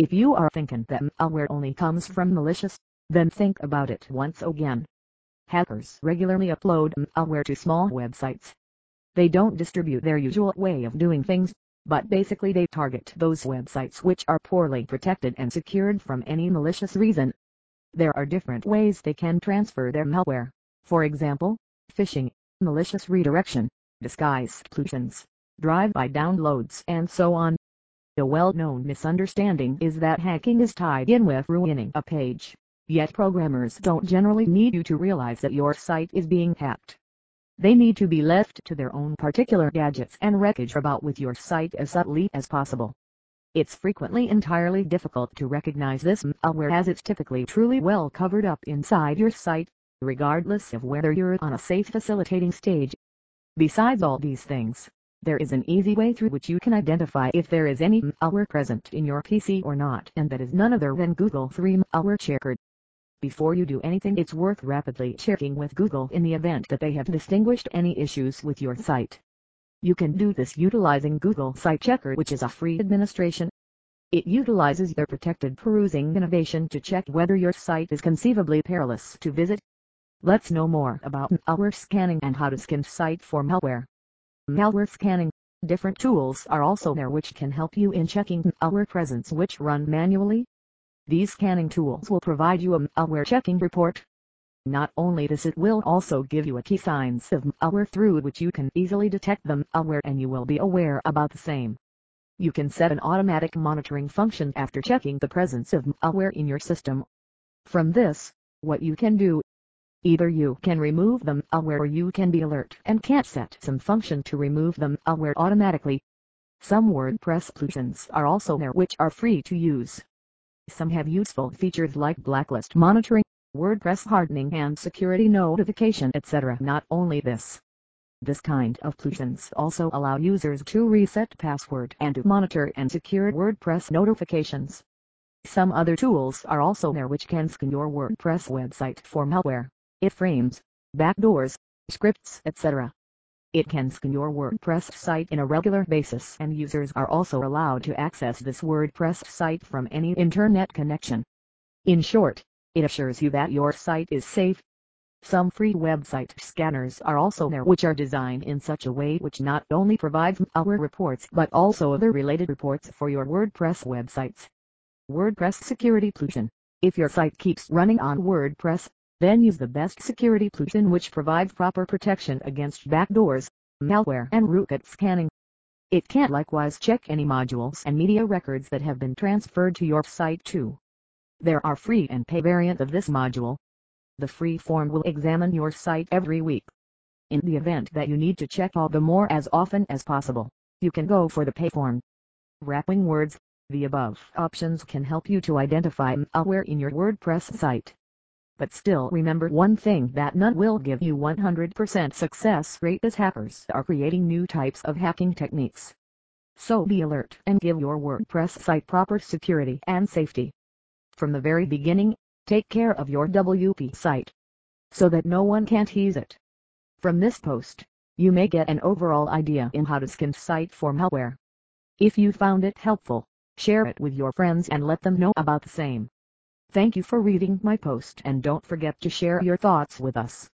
If you are thinking that malware only comes from malicious, then think about it once again. Hackers regularly upload malware to small websites. They don't distribute their usual way of doing things, but basically they target those websites which are poorly protected and secured from any malicious reason. There are different ways they can transfer their malware, for example, phishing, malicious redirection, disguised plugins, drive-by downloads and so on. A well-known misunderstanding is that hacking is tied in with ruining a page, yet programmers don't generally need you to realize that your site is being hacked. They need to be left to their own particular gadgets and wreckage about with your site as subtly as possible. It's frequently entirely difficult to recognize this malware as it's typically truly well covered up inside your site, regardless of whether you're on a safe facilitating stage. Besides all these things, there is an easy way through which you can identify if there is any malware present in your PC or not, and that is none other than Google 3 Malware Checker. Before you do anything, it's worth rapidly checking with Google in the event that they have distinguished any issues with your site. You can do this utilizing Google Site Checker, which is a free administration. It utilizes their protected perusing innovation to check whether your site is conceivably perilous to visit. Let's know more about malware scanning and how to scan site for malware. Malware scanning. Different tools are also there which can help you in checking malware presence which run manually. These scanning tools will provide you a malware checking report. Not only this, it will also give you a key signs of malware through which you can easily detect the malware and you will be aware about the same. You can set an automatic monitoring function after checking the presence of malware in your system. From this, what you can do: either you can remove the malware or you can be alert and can't set some function to remove the malware automatically. Some WordPress plugins are also there which are free to use. Some have useful features like blacklist monitoring, WordPress hardening and security notification, etc. Not only this, this kind of plugins also allow users to reset password and to monitor and secure WordPress notifications. Some other tools are also there which can scan your WordPress website for malware, iframes, backdoors, scripts, etc. It can scan your WordPress site in a regular basis, and users are also allowed to access this WordPress site from any internet connection. In short, it assures you that your site is safe. Some free website scanners are also there which are designed in such a way which not only provides malware reports but also other related reports for your WordPress websites. WordPress security plugin. If your site keeps running on WordPress, then use the best security plugin which provides proper protection against backdoors, malware and rootkit scanning. It can likewise check any modules and media records that have been transferred to your site too. There are free and pay variants of this module. The free form will examine your site every week. In the event that you need to check all the more as often as possible, you can go for the pay form. Wrapping words, the above options can help you to identify malware in your WordPress site. But still remember one thing, that none will give you 100% success rate, as hackers are creating new types of hacking techniques. So be alert and give your WordPress site proper security and safety. From the very beginning, take care of your WP site so that no one can tease it. From this post, you may get an overall idea in how to scan site for malware. If you found it helpful, share it with your friends and let them know about the same. Thank you for reading my post, and don't forget to share your thoughts with us.